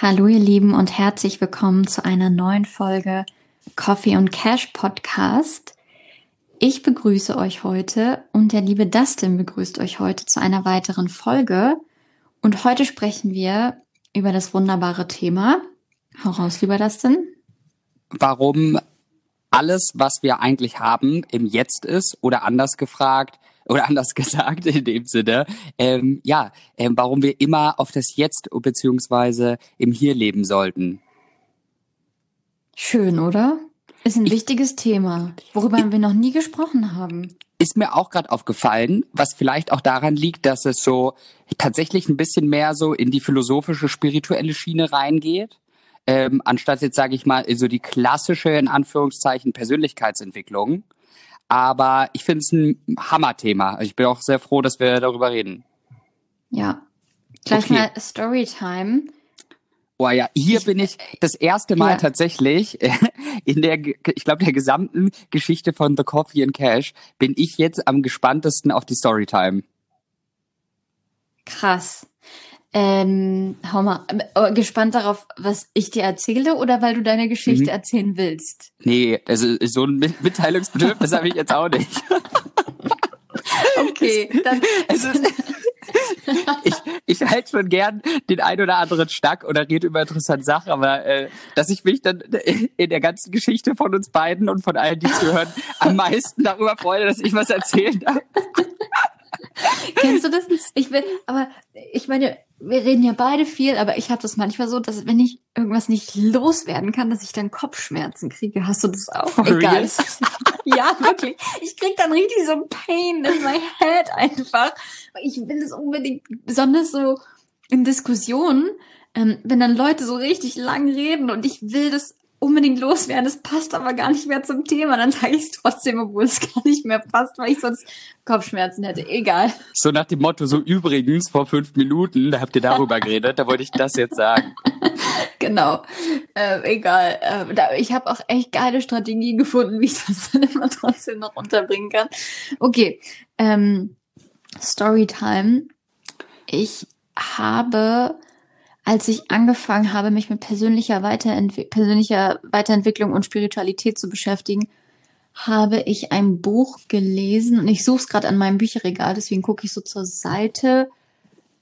Hallo ihr Lieben und herzlich willkommen zu einer neuen Folge Coffee und Cash Podcast. Ich begrüße euch heute und der liebe Dustin begrüßt euch heute zu einer weiteren Folge. Und heute sprechen wir über das wunderbare Thema. Hau raus, lieber Dustin. Warum alles, was wir eigentlich haben, im Jetzt ist oder anders gefragt, oder anders gesagt in dem Sinne, warum wir immer auf das Jetzt bzw. im Hier leben sollten. Schön, oder? Ist ein wichtiges Thema, worüber wir noch nie gesprochen haben. Ist mir auch gerade aufgefallen, was vielleicht auch daran liegt, dass es so tatsächlich ein bisschen mehr so in die philosophische, spirituelle Schiene reingeht. Anstatt jetzt, sage ich mal, so die klassische, in Anführungszeichen, Persönlichkeitsentwicklung. Aber ich finde es ein Hammerthema. Also ich bin auch sehr froh, dass wir darüber reden. Ja. Gleich okay. Mal Storytime. Oh ja, bin ich das erste Mal tatsächlich in der gesamten Geschichte von The Coffee and Cash bin ich jetzt am gespanntesten auf die Storytime. Krass. Hau mal, gespannt darauf, was ich dir erzähle oder weil du deine Geschichte erzählen willst? Nee, also so ein Mitteilungsbedürfnis habe ich jetzt auch nicht. Okay, dann... Ich halte schon gern den ein oder anderen Schnack oder rede über interessante Sachen, aber dass ich mich dann in der ganzen Geschichte von uns beiden und von allen, die zuhören, am meisten darüber freue, dass ich was erzählen darf. Kennst du das? Ich meine, wir reden ja beide viel, aber ich habe das manchmal so, dass wenn ich irgendwas nicht loswerden kann, dass ich dann Kopfschmerzen kriege. Hast du das auch? For egal. Real? Ja, wirklich. Ich krieg dann richtig so ein Pain in my head einfach. Ich will das unbedingt, besonders so in Diskussionen, wenn dann Leute so richtig lang reden und ich will das unbedingt loswerden, das passt aber gar nicht mehr zum Thema, dann sage ich es trotzdem, obwohl es gar nicht mehr passt, weil ich sonst Kopfschmerzen hätte, egal. So nach dem Motto, so übrigens, vor 5 Minuten, da habt ihr darüber geredet, da wollte ich das jetzt sagen. Genau, egal. Ich habe auch echt geile Strategien gefunden, wie ich das dann immer trotzdem noch unterbringen kann. Okay, Storytime. Ich habe... Als ich angefangen habe, mich mit persönlicher Weiterentwicklung und Spiritualität zu beschäftigen, habe ich ein Buch gelesen und ich suche es gerade an meinem Bücherregal, deswegen gucke ich so zur Seite,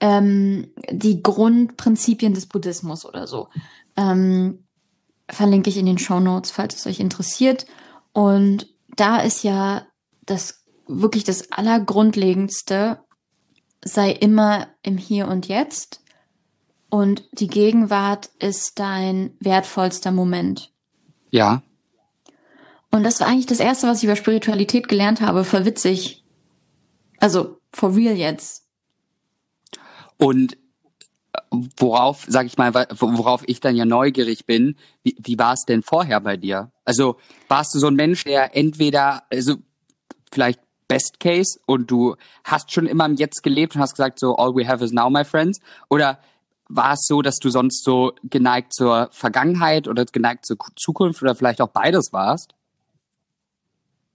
die Grundprinzipien des Buddhismus oder so. Verlinke ich in den Shownotes, falls es euch interessiert. Und da ist ja das wirklich das Allergrundlegendste, sei immer im Hier und Jetzt. Und die Gegenwart ist dein wertvollster Moment. Ja. Und das war eigentlich das Erste, was ich über Spiritualität gelernt habe. Voll witzig. Also, for real jetzt. Und worauf ich dann ja neugierig bin, wie war es denn vorher bei dir? Also, warst du so ein Mensch, der entweder, also vielleicht Best Case und du hast schon immer im Jetzt gelebt und hast gesagt so, all we have is now, my friends? Oder... War es so, dass du sonst so geneigt zur Vergangenheit oder geneigt zur Zukunft oder vielleicht auch beides warst?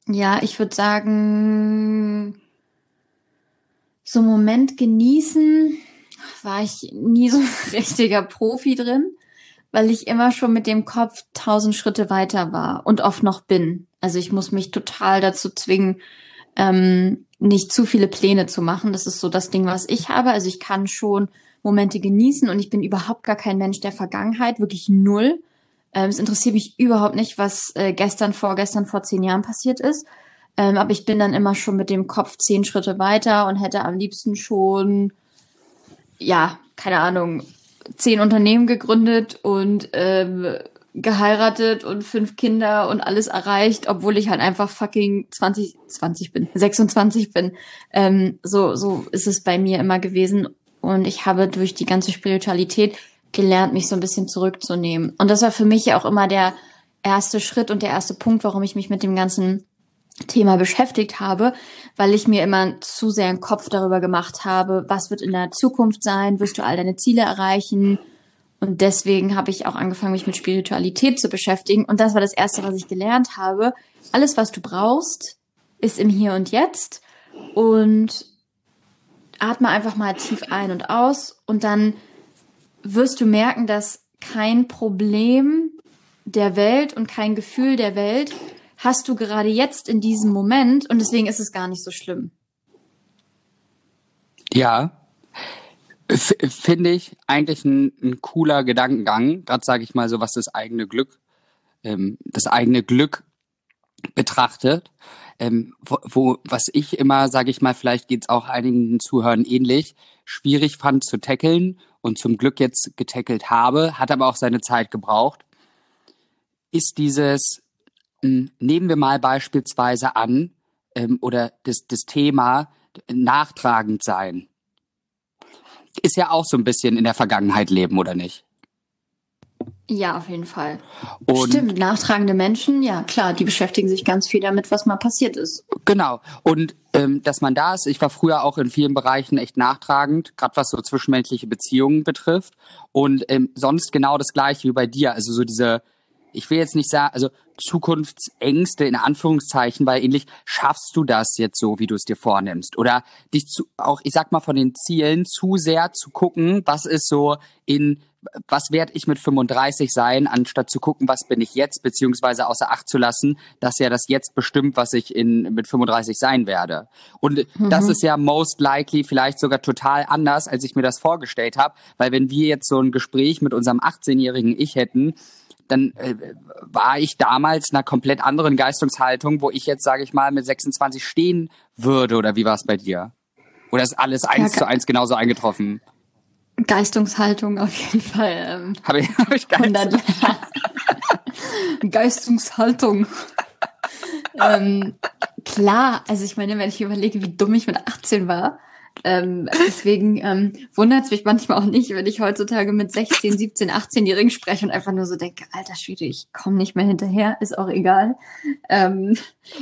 Ja, ich würde sagen, so einen Moment genießen war ich nie so ein richtiger Profi drin, weil ich immer schon mit dem Kopf 1000 Schritte weiter war und oft noch bin. Also ich muss mich total dazu zwingen, nicht zu viele Pläne zu machen. Das ist so das Ding, was ich habe. Also ich kann schon... Momente genießen und ich bin überhaupt gar kein Mensch der Vergangenheit, wirklich null. Es interessiert mich überhaupt nicht, was vorgestern, vor 10 Jahren passiert ist. Aber ich bin dann immer schon mit dem Kopf 10 Schritte weiter und hätte am liebsten schon, ja, keine Ahnung, 10 Unternehmen gegründet und geheiratet und 5 Kinder und alles erreicht, obwohl ich halt einfach fucking 26 bin. So ist es bei mir immer gewesen. Und ich habe durch die ganze Spiritualität gelernt, mich so ein bisschen zurückzunehmen. Und das war für mich ja auch immer der erste Schritt und der erste Punkt, warum ich mich mit dem ganzen Thema beschäftigt habe, weil ich mir immer zu sehr einen Kopf darüber gemacht habe, was wird in der Zukunft sein, wirst du all deine Ziele erreichen? Und deswegen habe ich auch angefangen, mich mit Spiritualität zu beschäftigen. Und das war das Erste, was ich gelernt habe. Alles, was du brauchst, ist im Hier und Jetzt. Und... atme einfach mal tief ein und aus und dann wirst du merken, dass kein Problem der Welt und kein Gefühl der Welt hast du gerade jetzt in diesem Moment und deswegen ist es gar nicht so schlimm. Ja, finde ich eigentlich ein cooler Gedankengang. Gerade sage ich mal so, was das eigene Glück betrachtet. Was ich immer, sage ich mal, vielleicht geht's auch einigen Zuhörern ähnlich, schwierig fand zu tackeln und zum Glück jetzt getackelt habe, hat aber auch seine Zeit gebraucht, ist dieses, nehmen wir mal beispielsweise an, oder das Thema nachtragend sein. Ist ja auch so ein bisschen in der Vergangenheit leben, oder nicht? Ja, auf jeden Fall. Und stimmt, nachtragende Menschen, ja klar, die beschäftigen sich ganz viel damit, was mal passiert ist. Genau, und dass man da ist, ich war früher auch in vielen Bereichen echt nachtragend, gerade was so zwischenmenschliche Beziehungen betrifft und sonst genau das Gleiche wie bei dir, also so diese, ich will jetzt nicht sagen, also Zukunftsängste in Anführungszeichen, weil ähnlich, schaffst du das jetzt so, wie du es dir vornimmst? Oder dich auch, ich sag mal, von den Zielen zu sehr zu gucken, was werde ich mit 35 sein, anstatt zu gucken, was bin ich jetzt, beziehungsweise außer Acht zu lassen, dass ja das jetzt bestimmt, was ich mit 35 sein werde. Und das ist ja most likely vielleicht sogar total anders, als ich mir das vorgestellt habe, weil wenn wir jetzt so ein Gespräch mit unserem 18-jährigen Ich hätten, dann war ich damals in einer komplett anderen Geistungshaltung, wo ich jetzt, sage ich mal, mit 26 stehen würde. Oder wie war es bei dir? Oder ist alles 1 zu 1 genauso eingetroffen? Geistungshaltung auf jeden Fall. Hab ich Geistungshaltung. Klar, also ich meine, wenn ich überlege, wie dumm ich mit 18 war, deswegen wundert es mich manchmal auch nicht, wenn ich heutzutage mit 16, 17, 18-Jährigen spreche und einfach nur so denke, alter Schwede, ich komme nicht mehr hinterher, ist auch egal.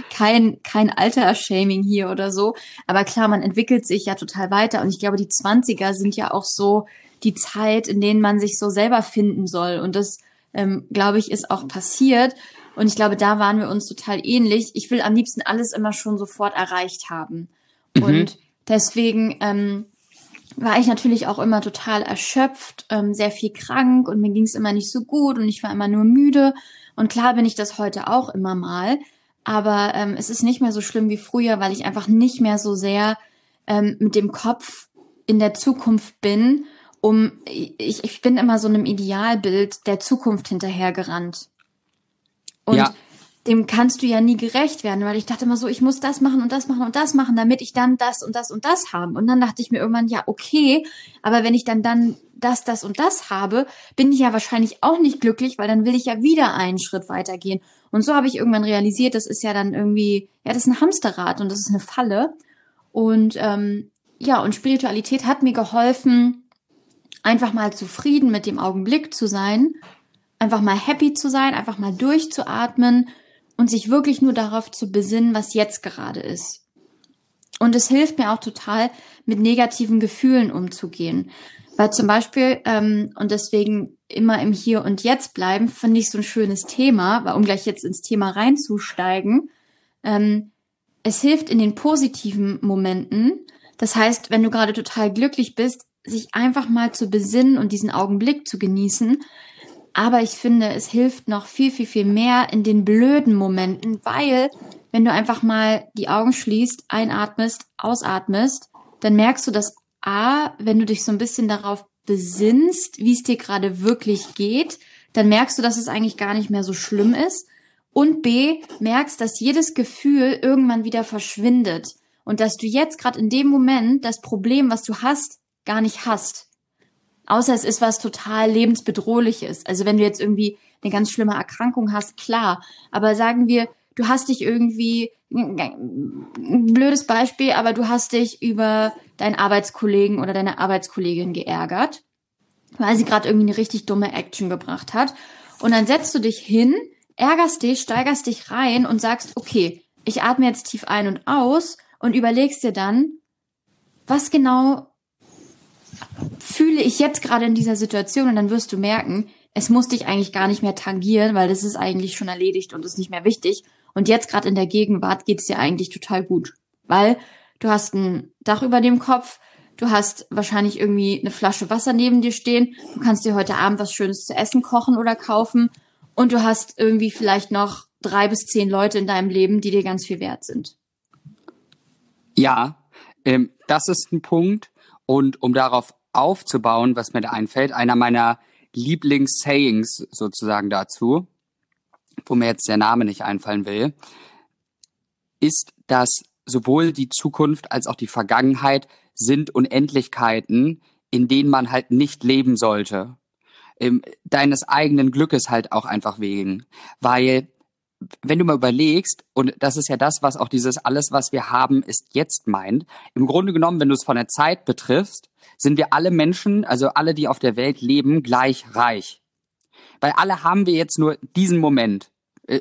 Kein Alter-Shaming hier oder so. Aber klar, man entwickelt sich ja total weiter und ich glaube, die 20er sind ja auch so die Zeit, in denen man sich so selber finden soll. Und das, glaube ich, ist auch passiert. Und ich glaube, da waren wir uns total ähnlich. Ich will am liebsten alles immer schon sofort erreicht haben. Und deswegen war ich natürlich auch immer total erschöpft, sehr viel krank und mir ging es immer nicht so gut und ich war immer nur müde. Und klar bin ich das heute auch immer mal, aber es ist nicht mehr so schlimm wie früher, weil ich einfach nicht mehr so sehr mit dem Kopf in der Zukunft bin. Ich bin immer so einem Idealbild der Zukunft hinterhergerannt. Und ja. Dem kannst du ja nie gerecht werden, weil ich dachte immer so, ich muss das machen und das machen und das machen, damit ich dann das und das und das habe. Und dann dachte ich mir irgendwann, ja, okay, aber wenn ich dann das, das und das habe, bin ich ja wahrscheinlich auch nicht glücklich, weil dann will ich ja wieder einen Schritt weitergehen. Und so habe ich irgendwann realisiert, das ist ja dann irgendwie, ja, das ist ein Hamsterrad und das ist eine Falle. Und und Spiritualität hat mir geholfen, einfach mal zufrieden mit dem Augenblick zu sein, einfach mal happy zu sein, einfach mal durchzuatmen, und sich wirklich nur darauf zu besinnen, was jetzt gerade ist. Und es hilft mir auch total, mit negativen Gefühlen umzugehen. Weil zum Beispiel, und deswegen immer im Hier und Jetzt bleiben, finde ich so ein schönes Thema, weil um gleich jetzt ins Thema reinzusteigen, es hilft in den positiven Momenten. Das heißt, wenn du gerade total glücklich bist, sich einfach mal zu besinnen und diesen Augenblick zu genießen. Aber ich finde, es hilft noch viel, viel, viel mehr in den blöden Momenten, weil wenn du einfach mal die Augen schließt, einatmest, ausatmest, dann merkst du, dass wenn du dich so ein bisschen darauf besinnst, wie es dir gerade wirklich geht, dann merkst du, dass es eigentlich gar nicht mehr so schlimm ist und merkst, dass jedes Gefühl irgendwann wieder verschwindet und dass du jetzt gerade in dem Moment das Problem, was du hast, gar nicht hast. Außer es ist was total lebensbedrohliches. Also wenn du jetzt irgendwie eine ganz schlimme Erkrankung hast, klar. Aber sagen wir, du hast dich irgendwie, ein blödes Beispiel, aber du hast dich über deinen Arbeitskollegen oder deine Arbeitskollegin geärgert, weil sie gerade irgendwie eine richtig dumme Action gebracht hat. Und dann setzt du dich hin, ärgerst dich, steigerst dich rein und sagst, okay, ich atme jetzt tief ein und aus und überlegst dir dann, was genau fühle ich jetzt gerade in dieser Situation und dann wirst du merken, es muss dich eigentlich gar nicht mehr tangieren, weil das ist eigentlich schon erledigt und ist nicht mehr wichtig. Und jetzt gerade in der Gegenwart geht's dir eigentlich total gut, weil du hast ein Dach über dem Kopf, du hast wahrscheinlich irgendwie eine Flasche Wasser neben dir stehen, du kannst dir heute Abend was Schönes zu essen kochen oder kaufen und du hast irgendwie vielleicht noch 3 bis 10 Leute in deinem Leben, die dir ganz viel wert sind. Ja, das ist ein Punkt. Und um darauf aufzubauen, was mir da einfällt, einer meiner Lieblings-Sayings sozusagen dazu, wo mir jetzt der Name nicht einfallen will, ist, dass sowohl die Zukunft als auch die Vergangenheit sind Unendlichkeiten, in denen man halt nicht leben sollte. Deines eigenen Glückes halt auch einfach wegen. Weil, wenn du mal überlegst, und das ist ja das, was auch dieses alles, was wir haben, ist jetzt meint, im Grunde genommen, wenn du es von der Zeit betriffst, sind wir alle Menschen, also alle, die auf der Welt leben, gleich reich. Weil alle haben wir jetzt nur diesen Moment.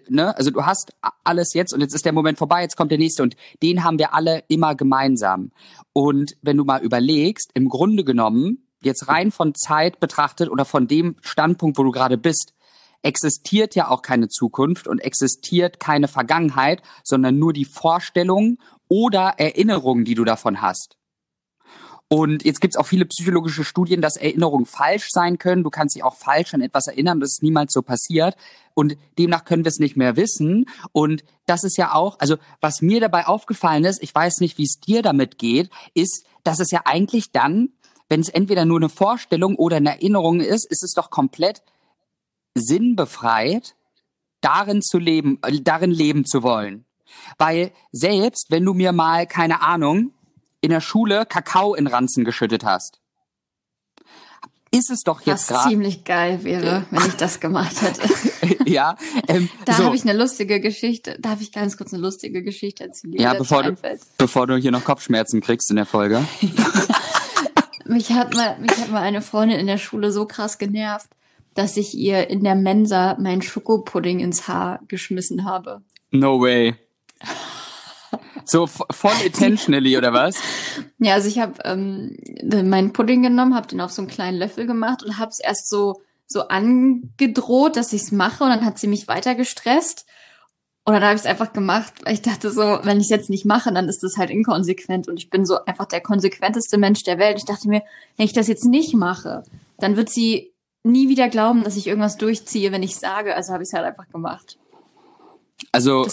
Ne? Also du hast alles jetzt und jetzt ist der Moment vorbei, jetzt kommt der nächste und den haben wir alle immer gemeinsam. Und wenn du mal überlegst, im Grunde genommen, jetzt rein von Zeit betrachtet oder von dem Standpunkt, wo du gerade bist, existiert ja auch keine Zukunft und existiert keine Vergangenheit, sondern nur die Vorstellungen oder Erinnerungen, die du davon hast. Und jetzt gibt's auch viele psychologische Studien, dass Erinnerungen falsch sein können. Du kannst dich auch falsch an etwas erinnern, das ist niemals so passiert. Und demnach können wir es nicht mehr wissen. Und das ist ja auch, also was mir dabei aufgefallen ist, ich weiß nicht, wie es dir damit geht, ist, dass es ja eigentlich dann, wenn es entweder nur eine Vorstellung oder eine Erinnerung ist, ist es doch komplett sinnbefreit, darin leben zu wollen. Weil selbst, wenn du mir mal, keine Ahnung, in der Schule Kakao in Ranzen geschüttet hast, ist es doch jetzt gerade... Was ziemlich geil wäre, wenn ich das gemacht hätte. Ja. Habe ich eine lustige Geschichte. Darf ich ganz kurz eine lustige Geschichte erzählen? Ja, bevor du hier noch Kopfschmerzen kriegst in der Folge. Mich hat mal eine Freundin in der Schule so krass genervt, dass ich ihr in der Mensa meinen Schokopudding ins Haar geschmissen habe. No way. So voll intentionally, oder was? Ja, also ich habe meinen Pudding genommen, habe den auf so einen kleinen Löffel gemacht und habe es erst so angedroht, dass ich es mache. Und dann hat sie mich weiter gestresst. Und dann habe ich es einfach gemacht, weil ich dachte so, wenn ich es jetzt nicht mache, dann ist das halt inkonsequent. Und ich bin so einfach der konsequenteste Mensch der Welt. Ich dachte mir, wenn ich das jetzt nicht mache, dann wird sie nie wieder glauben, dass ich irgendwas durchziehe, wenn ich sage. Also habe ich es halt einfach gemacht. Also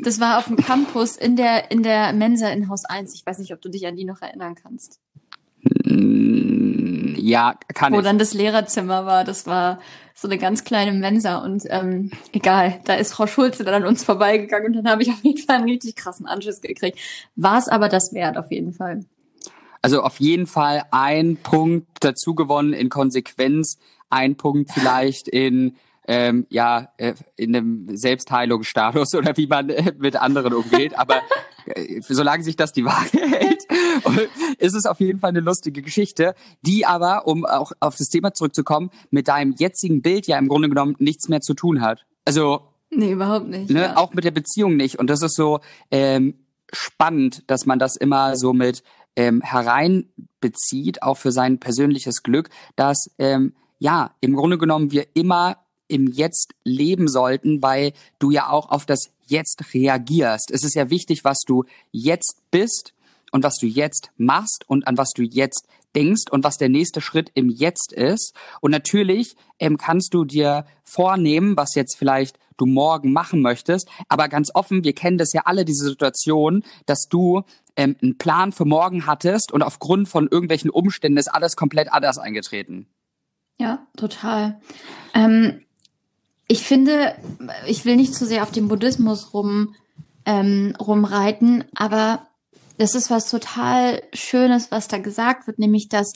das war auf dem Campus in der Mensa in Haus 1. Ich weiß nicht, ob du dich an die noch erinnern kannst. Ja, kann ich. Wo dann das Lehrerzimmer war. Das war so eine ganz kleine Mensa. Und egal, da ist Frau Schulze dann an uns vorbeigegangen. Und dann habe ich auf jeden Fall einen richtig krassen Anschiss gekriegt. War es aber das wert, auf jeden Fall. Also auf jeden Fall ein Punkt dazu gewonnen in Konsequenz, ein Punkt vielleicht in einem Selbstheilungsstatus oder wie man mit anderen umgeht. Aber solange sich das die Waage hält, ist es auf jeden Fall eine lustige Geschichte, die aber, um auch auf das Thema zurückzukommen, mit deinem jetzigen Bild ja im Grunde genommen nichts mehr zu tun hat. Also nee, überhaupt nicht. Ne, ja. Auch mit der Beziehung nicht. Und das ist so spannend, dass man das immer so mit hereinbezieht, auch für sein persönliches Glück, dass im Grunde genommen wir immer im Jetzt leben sollten, weil du ja auch auf das Jetzt reagierst. Es ist ja wichtig, was du jetzt bist und was du jetzt machst und an was du jetzt denkst und was der nächste Schritt im Jetzt ist. Und natürlich kannst du dir vornehmen, was jetzt vielleicht du morgen machen möchtest. Aber ganz offen, wir kennen das ja alle, diese Situation, dass du einen Plan für morgen hattest und aufgrund von irgendwelchen Umständen ist alles komplett anders eingetreten. Ja, total. Ich finde, ich will nicht zu sehr auf dem Buddhismus rumreiten, aber das ist was total Schönes, was da gesagt wird, nämlich, dass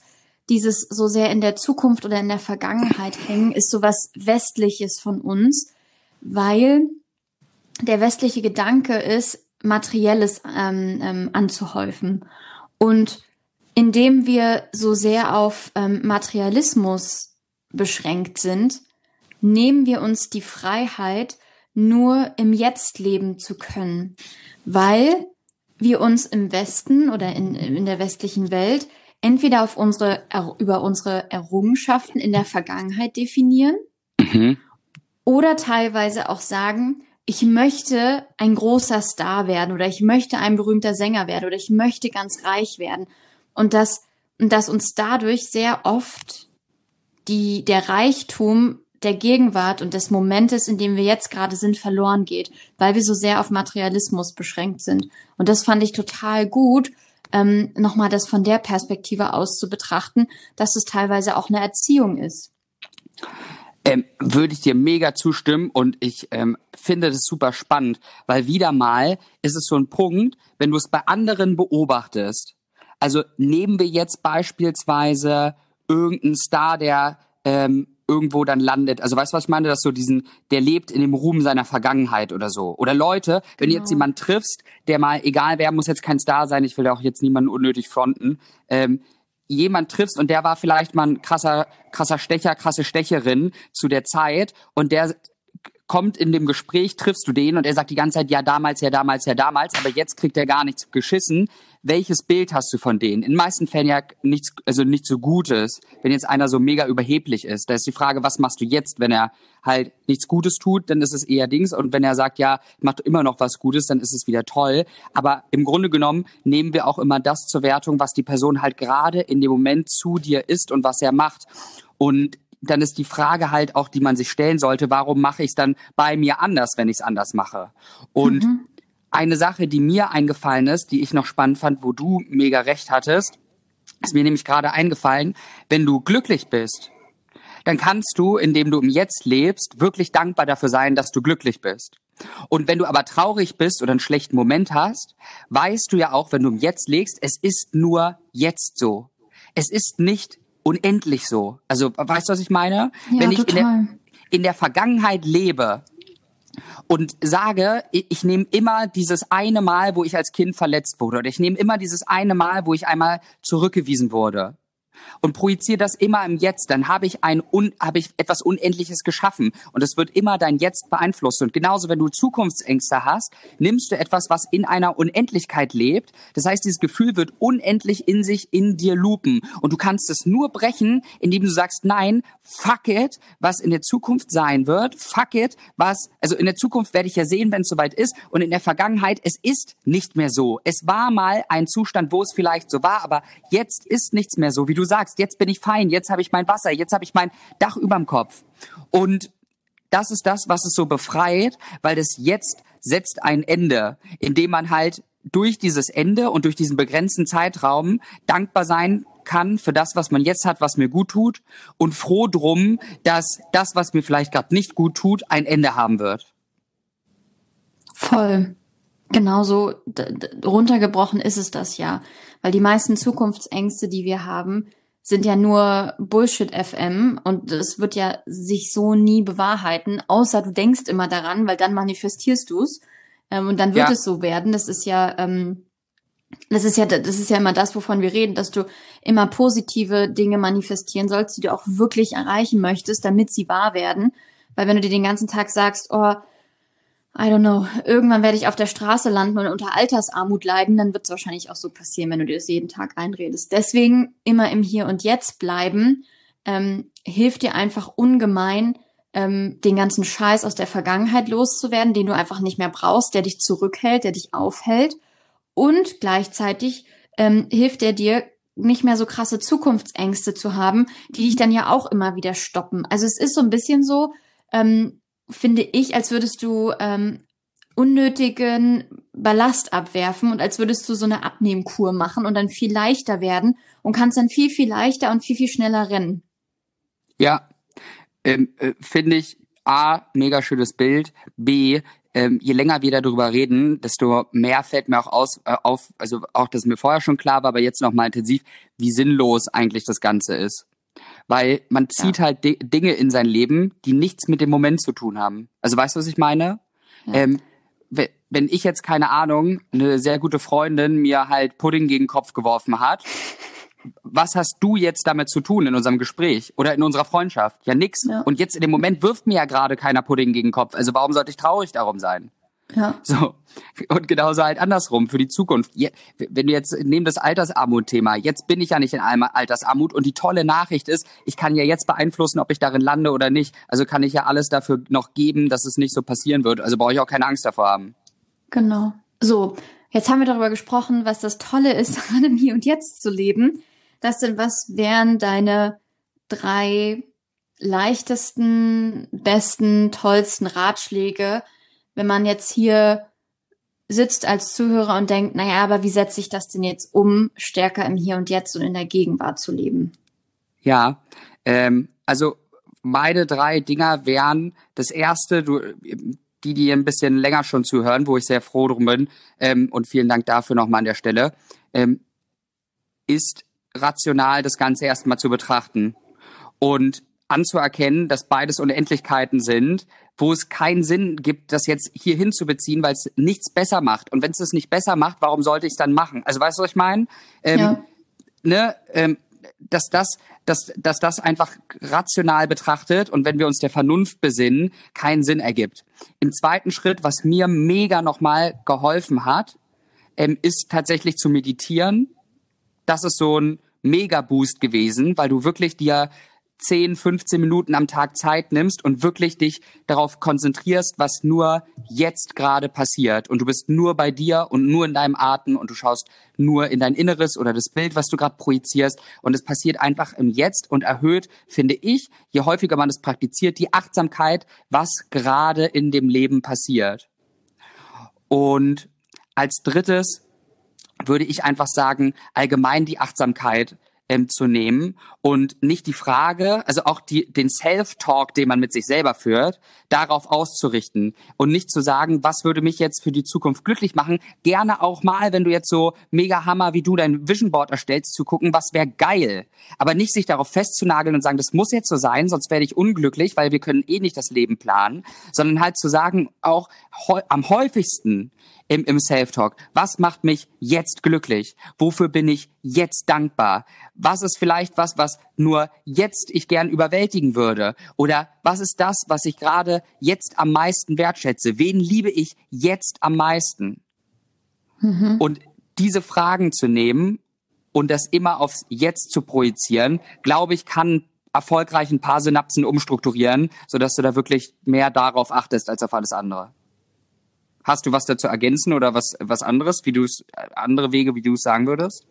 dieses so sehr in der Zukunft oder in der Vergangenheit hängen, ist so was Westliches von uns, weil der westliche Gedanke ist, Materielles anzuhäufen. Und indem wir so sehr auf Materialismus beschränkt sind, nehmen wir uns die Freiheit, nur im Jetzt leben zu können, weil wir uns im Westen oder in der westlichen Welt entweder auf über unsere Errungenschaften in der Vergangenheit definieren oder teilweise auch sagen, ich möchte ein großer Star werden oder ich möchte ein berühmter Sänger werden oder ich möchte ganz reich werden. Und das und dass uns dadurch sehr oft der Reichtum der Gegenwart und des Momentes, in dem wir jetzt gerade sind, verloren geht, weil wir so sehr auf Materialismus beschränkt sind. Und das fand ich total gut, nochmal das von der Perspektive aus zu betrachten, dass es teilweise auch eine Erziehung ist. Würde ich dir mega zustimmen und ich finde das super spannend, weil wieder mal ist es so ein Punkt, wenn du es bei anderen beobachtest, also nehmen wir jetzt beispielsweise irgendeinen Star, der irgendwo dann landet. Also weißt du, was ich meine? Dass so der lebt in dem Ruhm seiner Vergangenheit oder so. Oder Leute, wenn du jetzt jemanden triffst, der mal, egal wer, muss jetzt kein Star sein, ich will ja auch jetzt niemanden unnötig fronten, jemand triffst und der war vielleicht mal ein krasser Stecher, krasse Stecherin zu der Zeit und der kommt in dem Gespräch, triffst du den und er sagt die ganze Zeit, ja damals, aber jetzt kriegt er gar nichts geschissen. Welches Bild hast du von denen? In den meisten Fällen ja nichts, also nicht so Gutes, wenn jetzt einer so mega überheblich ist. Da ist die Frage, was machst du jetzt, wenn er halt nichts Gutes tut, dann ist es eher Dings. Und wenn er sagt, ja, macht immer noch was Gutes, dann ist es wieder toll. Aber im Grunde genommen nehmen wir auch immer das zur Wertung, was die Person halt gerade in dem Moment zu dir ist und was er macht. Und dann ist die Frage halt auch, die man sich stellen sollte, warum mache ich es dann bei mir anders, wenn ich es anders mache? Und eine Sache, die mir eingefallen ist, die ich noch spannend fand, wo du mega recht hattest, ist mir nämlich gerade eingefallen, wenn du glücklich bist, dann kannst du, indem du im Jetzt lebst, wirklich dankbar dafür sein, dass du glücklich bist. Und wenn du aber traurig bist oder einen schlechten Moment hast, weißt du ja auch, wenn du im Jetzt lebst, es ist nur jetzt so. Es ist nicht unendlich so. Also, weißt du, was ich meine? Ja, wenn ich in der Vergangenheit lebe, und sage, ich nehme immer dieses eine Mal, wo ich als Kind verletzt wurde. Oder ich nehme immer dieses eine Mal, wo ich einmal zurückgewiesen wurde. Und projiziere das immer im Jetzt. Dann habe ich etwas Unendliches geschaffen. Und es wird immer dein Jetzt beeinflussen. Und genauso, wenn du Zukunftsängste hast, nimmst du etwas, was in einer Unendlichkeit lebt. Das heißt, dieses Gefühl wird unendlich in sich, in dir loopen. Und du kannst es nur brechen, indem du sagst, nein, fuck it, was in der Zukunft sein wird. Fuck it, also in der Zukunft werde ich ja sehen, wenn es soweit ist. Und in der Vergangenheit, es ist nicht mehr so. Es war mal ein Zustand, wo es vielleicht so war, aber jetzt ist nichts mehr so, wie du sagst, jetzt bin ich fein, jetzt habe ich mein Wasser, jetzt habe ich mein Dach überm Kopf. Und das ist das, was es so befreit, weil das Jetzt setzt ein Ende, indem man halt durch dieses Ende und durch diesen begrenzten Zeitraum dankbar sein kann für das, was man jetzt hat, was mir gut tut und froh drum, dass das, was mir vielleicht gerade nicht gut tut, ein Ende haben wird. Voll. Genauso runtergebrochen ist es das ja. Weil die meisten Zukunftsängste, die wir haben, sind ja nur Bullshit-FM und es wird ja sich so nie bewahrheiten, außer du denkst immer daran, weil dann manifestierst du es und dann wird es so werden. Das ist ja immer das, wovon wir reden, dass du immer positive Dinge manifestieren sollst, die du auch wirklich erreichen möchtest, damit sie wahr werden. Weil wenn du dir den ganzen Tag sagst, oh, I don't know, irgendwann werde ich auf der Straße landen und unter Altersarmut leiden, dann wird es wahrscheinlich auch so passieren, wenn du dir das jeden Tag einredest. Deswegen immer im Hier und Jetzt bleiben, hilft dir einfach ungemein, den ganzen Scheiß aus der Vergangenheit loszuwerden, den du einfach nicht mehr brauchst, der dich zurückhält, der dich aufhält und gleichzeitig hilft er dir, nicht mehr so krasse Zukunftsängste zu haben, die dich dann ja auch immer wieder stoppen. Also es ist so ein bisschen so, finde ich, als würdest du unnötigen Ballast abwerfen und als würdest du so eine Abnehmkur machen und dann viel leichter werden und kannst dann viel, viel leichter und viel, viel schneller rennen. Ja, finde ich A, mega schönes Bild, B, je länger wir darüber reden, desto mehr fällt mir auch auf, also auch, dass mir vorher schon klar war, aber jetzt nochmal intensiv, wie sinnlos eigentlich das Ganze ist. Weil man zieht halt Dinge in sein Leben, die nichts mit dem Moment zu tun haben. Also weißt du, was ich meine? Ja. Wenn ich jetzt, keine Ahnung, eine sehr gute Freundin mir halt Pudding gegen den Kopf geworfen hat, was hast du jetzt damit zu tun in unserem Gespräch oder in unserer Freundschaft? Ja, nix. Ja. Und jetzt in dem Moment wirft mir ja gerade keiner Pudding gegen den Kopf. Also warum sollte ich traurig darum sein? Ja. So. Und genauso halt andersrum für die Zukunft. Wenn wir jetzt nehmen das Altersarmut-Thema, jetzt bin ich ja nicht in Altersarmut und die tolle Nachricht ist, ich kann ja jetzt beeinflussen, ob ich darin lande oder nicht. Also kann ich ja alles dafür noch geben, dass es nicht so passieren wird. Also brauche ich auch keine Angst davor haben. Genau. So, jetzt haben wir darüber gesprochen, was das Tolle ist, daran im Hier und Jetzt zu leben. Dustin, was wären deine 3 leichtesten, besten, tollsten Ratschläge, wenn man jetzt hier sitzt als Zuhörer und denkt, naja, aber wie setze ich das denn jetzt um, stärker im Hier und Jetzt und in der Gegenwart zu leben? Ja, also meine 3 Dinger wären, das erste, die ein bisschen länger schon zuhören, wo ich sehr froh drum bin, und vielen Dank dafür nochmal an der Stelle, ist rational das Ganze erstmal zu betrachten und anzuerkennen, dass beides Unendlichkeiten sind, wo es keinen Sinn gibt, das jetzt hier hinzubeziehen, weil es nichts besser macht. Und wenn es das nicht besser macht, warum sollte ich es dann machen? Also weißt du, was ich meine? Ja. Ne? Dass das einfach rational betrachtet und wenn wir uns der Vernunft besinnen, keinen Sinn ergibt. Im zweiten Schritt, was mir mega nochmal geholfen hat, ist tatsächlich zu meditieren. Das ist so ein Mega-Boost gewesen, weil du wirklich dir 10, 15 Minuten am Tag Zeit nimmst und wirklich dich darauf konzentrierst, was nur jetzt gerade passiert. Und du bist nur bei dir und nur in deinem Atem und du schaust nur in dein Inneres oder das Bild, was du gerade projizierst. Und es passiert einfach im Jetzt und erhöht, finde ich, je häufiger man das praktiziert, die Achtsamkeit, was gerade in dem Leben passiert. Und als drittes würde ich einfach sagen, allgemein die Achtsamkeit zu nehmen und nicht die Frage, also auch den Self-Talk, den man mit sich selber führt, darauf auszurichten und nicht zu sagen, was würde mich jetzt für die Zukunft glücklich machen, gerne auch mal, wenn du jetzt so mega Hammer, wie du dein Vision Board erstellst, zu gucken, was wäre geil, aber nicht sich darauf festzunageln und sagen, das muss jetzt so sein, sonst werde ich unglücklich, weil wir können eh nicht das Leben planen, sondern halt zu sagen, auch am häufigsten im Self-Talk, was macht mich jetzt glücklich, wofür bin ich jetzt dankbar, was ist vielleicht was nur jetzt ich gern überwältigen würde oder was ist das, was ich gerade jetzt am meisten wertschätze, wen liebe ich jetzt am meisten? Mhm. Und diese Fragen zu nehmen und das immer aufs Jetzt zu projizieren, glaube ich, kann erfolgreich ein paar Synapsen umstrukturieren, sodass du da wirklich mehr darauf achtest als auf alles andere. Hast du was dazu ergänzen oder was anderes, wie du es sagen würdest?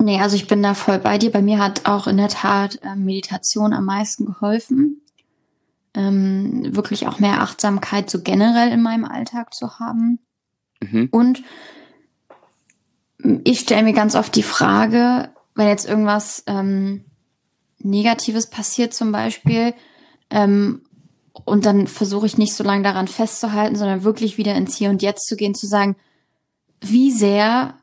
Nee, also ich bin da voll bei dir. Bei mir hat auch in der Tat Meditation am meisten geholfen. Wirklich auch mehr Achtsamkeit so generell in meinem Alltag zu haben. Mhm. Und ich stelle mir ganz oft die Frage, wenn jetzt irgendwas Negatives passiert zum Beispiel, und dann versuche ich nicht so lange daran festzuhalten, sondern wirklich wieder ins Hier und Jetzt zu gehen, zu sagen, wie sehr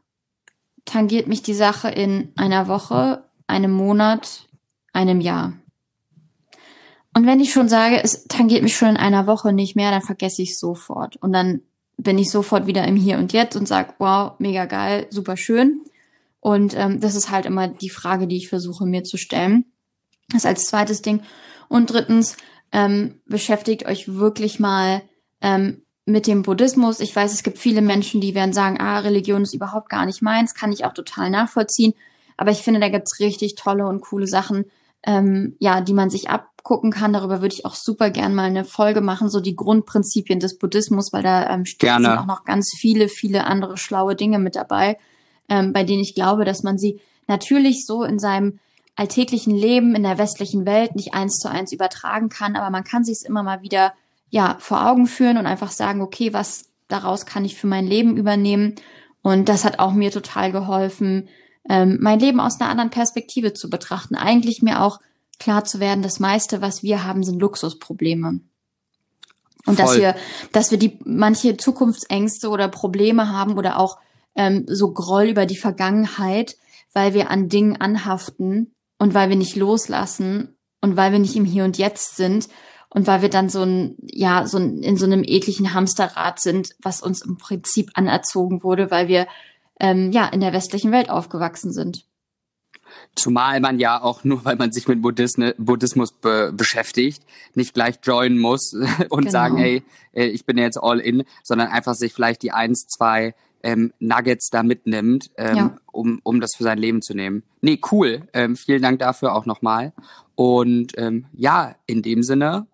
tangiert mich die Sache in einer Woche, einem Monat, einem Jahr? Und wenn ich schon sage, es tangiert mich schon in einer Woche nicht mehr, dann vergesse ich es sofort. Und dann bin ich sofort wieder im Hier und Jetzt und sage, wow, mega geil, super schön. Und das ist halt immer die Frage, die ich versuche mir zu stellen. Das als zweites Ding. Und drittens, beschäftigt euch wirklich mal mit dem Buddhismus. Ich weiß, es gibt viele Menschen, die werden sagen, Religion ist überhaupt gar nicht meins, kann ich auch total nachvollziehen. Aber ich finde, da gibt's richtig tolle und coole Sachen, die man sich abgucken kann. Darüber würde ich auch super gern mal eine Folge machen, so die Grundprinzipien des Buddhismus, weil da sind auch noch ganz viele, viele andere schlaue Dinge mit dabei, bei denen ich glaube, dass man sie natürlich so in seinem alltäglichen Leben in der westlichen Welt nicht 1:1 übertragen kann, aber man kann sich es immer mal wieder vor Augen führen und einfach sagen, okay, was daraus kann ich für mein Leben übernehmen? Und das hat auch mir total geholfen, mein Leben aus einer anderen Perspektive zu betrachten. Eigentlich mir auch klar zu werden, das meiste, was wir haben, sind Luxusprobleme. Und dass wir manche Zukunftsängste oder Probleme haben oder auch so Groll über die Vergangenheit, weil wir an Dingen anhaften, und weil wir nicht loslassen und weil wir nicht im Hier und Jetzt sind und weil wir dann in so einem ekligen Hamsterrad sind, was uns im Prinzip anerzogen wurde, weil wir in der westlichen Welt aufgewachsen sind. Zumal man ja auch nur, weil man sich mit Buddhismus beschäftigt, nicht gleich joinen muss und sagen, hey, ich bin jetzt all in, sondern einfach sich vielleicht die 1, 2 Nuggets da mitnimmt, um das für sein Leben zu nehmen. Nee, cool. Vielen Dank dafür auch nochmal. Und in dem Sinne,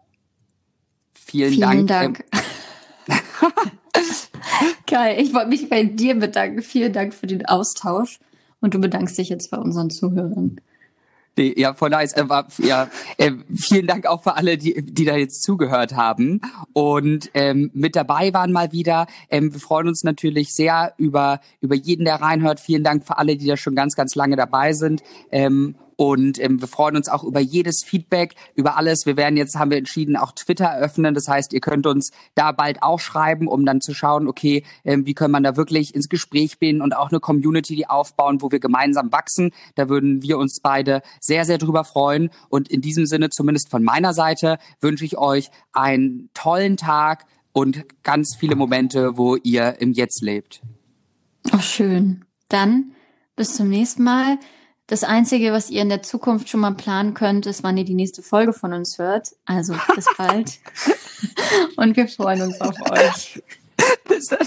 vielen Dank. Geil, ich wollte mich bei dir bedanken. Vielen Dank für den Austausch Und du bedankst dich jetzt bei unseren Zuhörern. Ja, voll nice. Ja, vielen Dank auch für alle, die da jetzt zugehört haben und mit dabei waren mal wieder. Wir freuen uns natürlich sehr über jeden, der reinhört. Vielen Dank für alle, die da schon ganz, ganz lange dabei sind. Und wir freuen uns auch über jedes Feedback, über alles. Haben wir entschieden, auch Twitter eröffnen. Das heißt, ihr könnt uns da bald auch schreiben, um dann zu schauen, okay, wie kann man da wirklich ins Gespräch gehen und auch eine Community die aufbauen, wo wir gemeinsam wachsen. Da würden wir uns beide sehr, sehr drüber freuen. Und in diesem Sinne, zumindest von meiner Seite, wünsche ich euch einen tollen Tag und ganz viele Momente, wo ihr im Jetzt lebt. Oh, schön. Dann bis zum nächsten Mal. Das Einzige, was ihr in der Zukunft schon mal planen könnt, ist, wann ihr die nächste Folge von uns hört. Also bis bald. Und wir freuen uns auf euch.